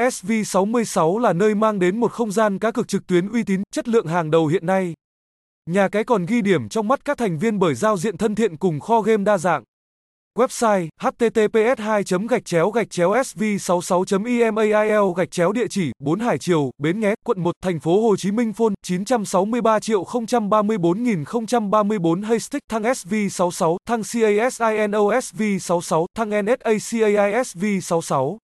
NSAISV66 là nơi mang đến một không gian cá cược trực tuyến uy tín, chất lượng hàng đầu hiện nay. Nhà cái còn ghi điểm trong mắt các thành viên bởi giao diện thân thiện cùng kho game đa dạng. Website https://sv66.email/, địa chỉ 4 Hải Triều, Bến Nghé, quận 1, thành phố Hồ Chí Minh, phone 963034034 hashtag thăng SV66, thăng CASINOSV66, thăng NSAISV66.